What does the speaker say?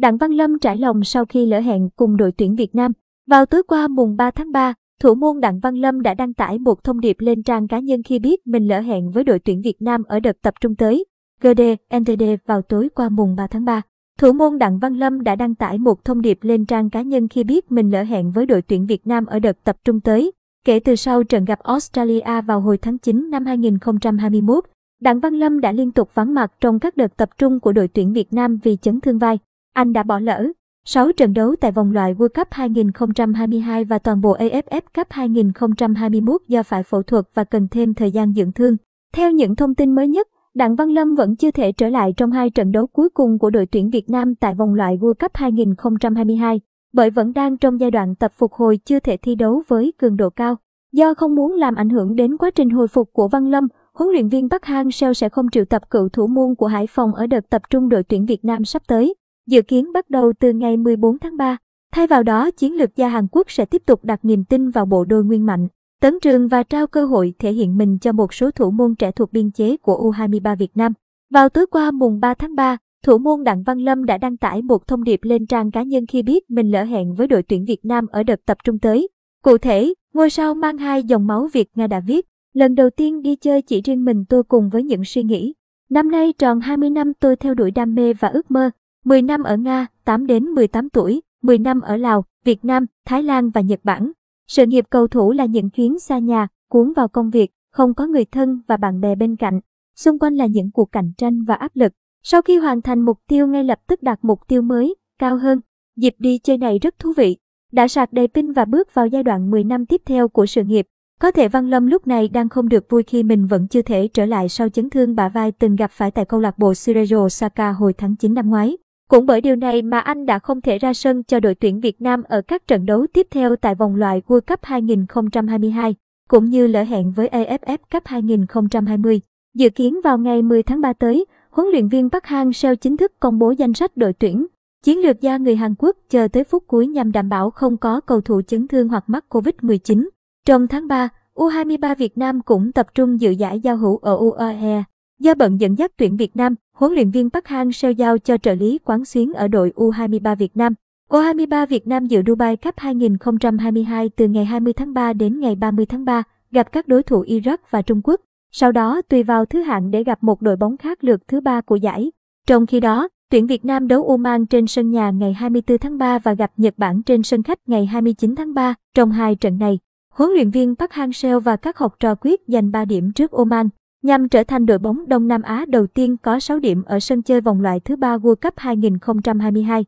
Đặng Văn Lâm trải lòng sau khi lỡ hẹn cùng đội tuyển Việt Nam. Vào tối qua mùng 3 tháng 3, thủ môn Đặng Văn Lâm đã đăng tải một thông điệp lên trang cá nhân khi biết mình lỡ hẹn với đội tuyển Việt Nam ở đợt tập trung tới. GD/NTD vào tối qua mùng 3 tháng 3. Thủ môn Đặng Văn Lâm đã đăng tải một thông điệp lên trang cá nhân khi biết mình lỡ hẹn với đội tuyển Việt Nam ở đợt tập trung tới. Kể từ sau trận gặp Australia vào hồi tháng 9 năm 2021, Đặng Văn Lâm đã liên tục vắng mặt trong các đợt tập trung của đội tuyển Việt Nam vì chấn thương vai. Anh đã bỏ lỡ 6 trận đấu tại vòng loại World Cup 2022 và toàn bộ AFF Cup 2021 do phải phẫu thuật và cần thêm thời gian dưỡng thương. Theo những thông tin mới nhất, Đặng Văn Lâm vẫn chưa thể trở lại trong 2 trận đấu cuối cùng của đội tuyển Việt Nam tại vòng loại World Cup 2022, bởi vẫn đang trong giai đoạn tập phục hồi chưa thể thi đấu với cường độ cao. Do không muốn làm ảnh hưởng đến quá trình hồi phục của Văn Lâm, huấn luyện viên Park Hang-seo sẽ không triệu tập cựu thủ môn của Hải Phòng ở đợt tập trung đội tuyển Việt Nam sắp tới, dự kiến bắt đầu từ ngày 14 tháng 3. Thay vào đó, chiến lược gia Hàn Quốc sẽ tiếp tục đặt niềm tin vào bộ đôi nguyên mạnh, tấn trường và trao cơ hội thể hiện mình cho một số thủ môn trẻ thuộc biên chế của U23 Việt Nam. Vào tối qua mùng 3 tháng 3, thủ môn Đặng Văn Lâm đã đăng tải một thông điệp lên trang cá nhân khi biết mình lỡ hẹn với đội tuyển Việt Nam ở đợt tập trung tới. Cụ thể, ngôi sao mang hai dòng máu Việt-Nga đã viết: lần đầu tiên đi chơi chỉ riêng mình tôi cùng với những suy nghĩ. Năm nay tròn 20 năm tôi theo đuổi đam mê và ước mơ. 10 năm ở Nga, 8 đến 18 tuổi, 10 năm ở Lào, Việt Nam, Thái Lan và Nhật Bản. Sự nghiệp cầu thủ là những chuyến xa nhà, cuốn vào công việc, không có người thân và bạn bè bên cạnh. Xung quanh là những cuộc cạnh tranh và áp lực. Sau khi hoàn thành mục tiêu ngay lập tức đặt mục tiêu mới, cao hơn. Dịp đi chơi này rất thú vị. Đã sạc đầy pin và bước vào giai đoạn 10 năm tiếp theo của sự nghiệp. Có thể Văn Lâm lúc này đang không được vui khi mình vẫn chưa thể trở lại sau chấn thương bả vai từng gặp phải tại câu lạc bộ Cerezo Osaka hồi tháng 9 năm ngoái. Cũng bởi điều này mà anh đã không thể ra sân cho đội tuyển Việt Nam ở các trận đấu tiếp theo tại vòng loại World Cup 2022, cũng như lỡ hẹn với AFF Cup 2020. Dự kiến vào ngày 10 tháng 3 tới, huấn luyện viên Park Hang-seo chính thức công bố danh sách đội tuyển. Chiến lược gia người Hàn Quốc chờ tới phút cuối nhằm đảm bảo không có cầu thủ chấn thương hoặc mắc Covid-19. Trong tháng 3, U23 Việt Nam cũng tập trung dự giải giao hữu ở UAE. Do bận dẫn dắt tuyển Việt Nam, huấn luyện viên Park Hang-seo giao cho trợ lý quán xuyến ở đội U23 Việt Nam. U23 Việt Nam dự Dubai Cup 2022 từ ngày 20 tháng 3 đến ngày 30 tháng 3, gặp các đối thủ Iraq và Trung Quốc. Sau đó tùy vào thứ hạng để gặp một đội bóng khác lượt thứ 3 của giải. Trong khi đó, tuyển Việt Nam đấu Oman trên sân nhà ngày 24 tháng 3 và gặp Nhật Bản trên sân khách ngày 29 tháng 3. Trong 2 trận này, huấn luyện viên Park Hang-seo và các học trò quyết giành 3 điểm trước Oman, nhằm trở thành đội bóng Đông Nam Á đầu tiên có 6 điểm ở sân chơi vòng loại thứ 3 World Cup 2022.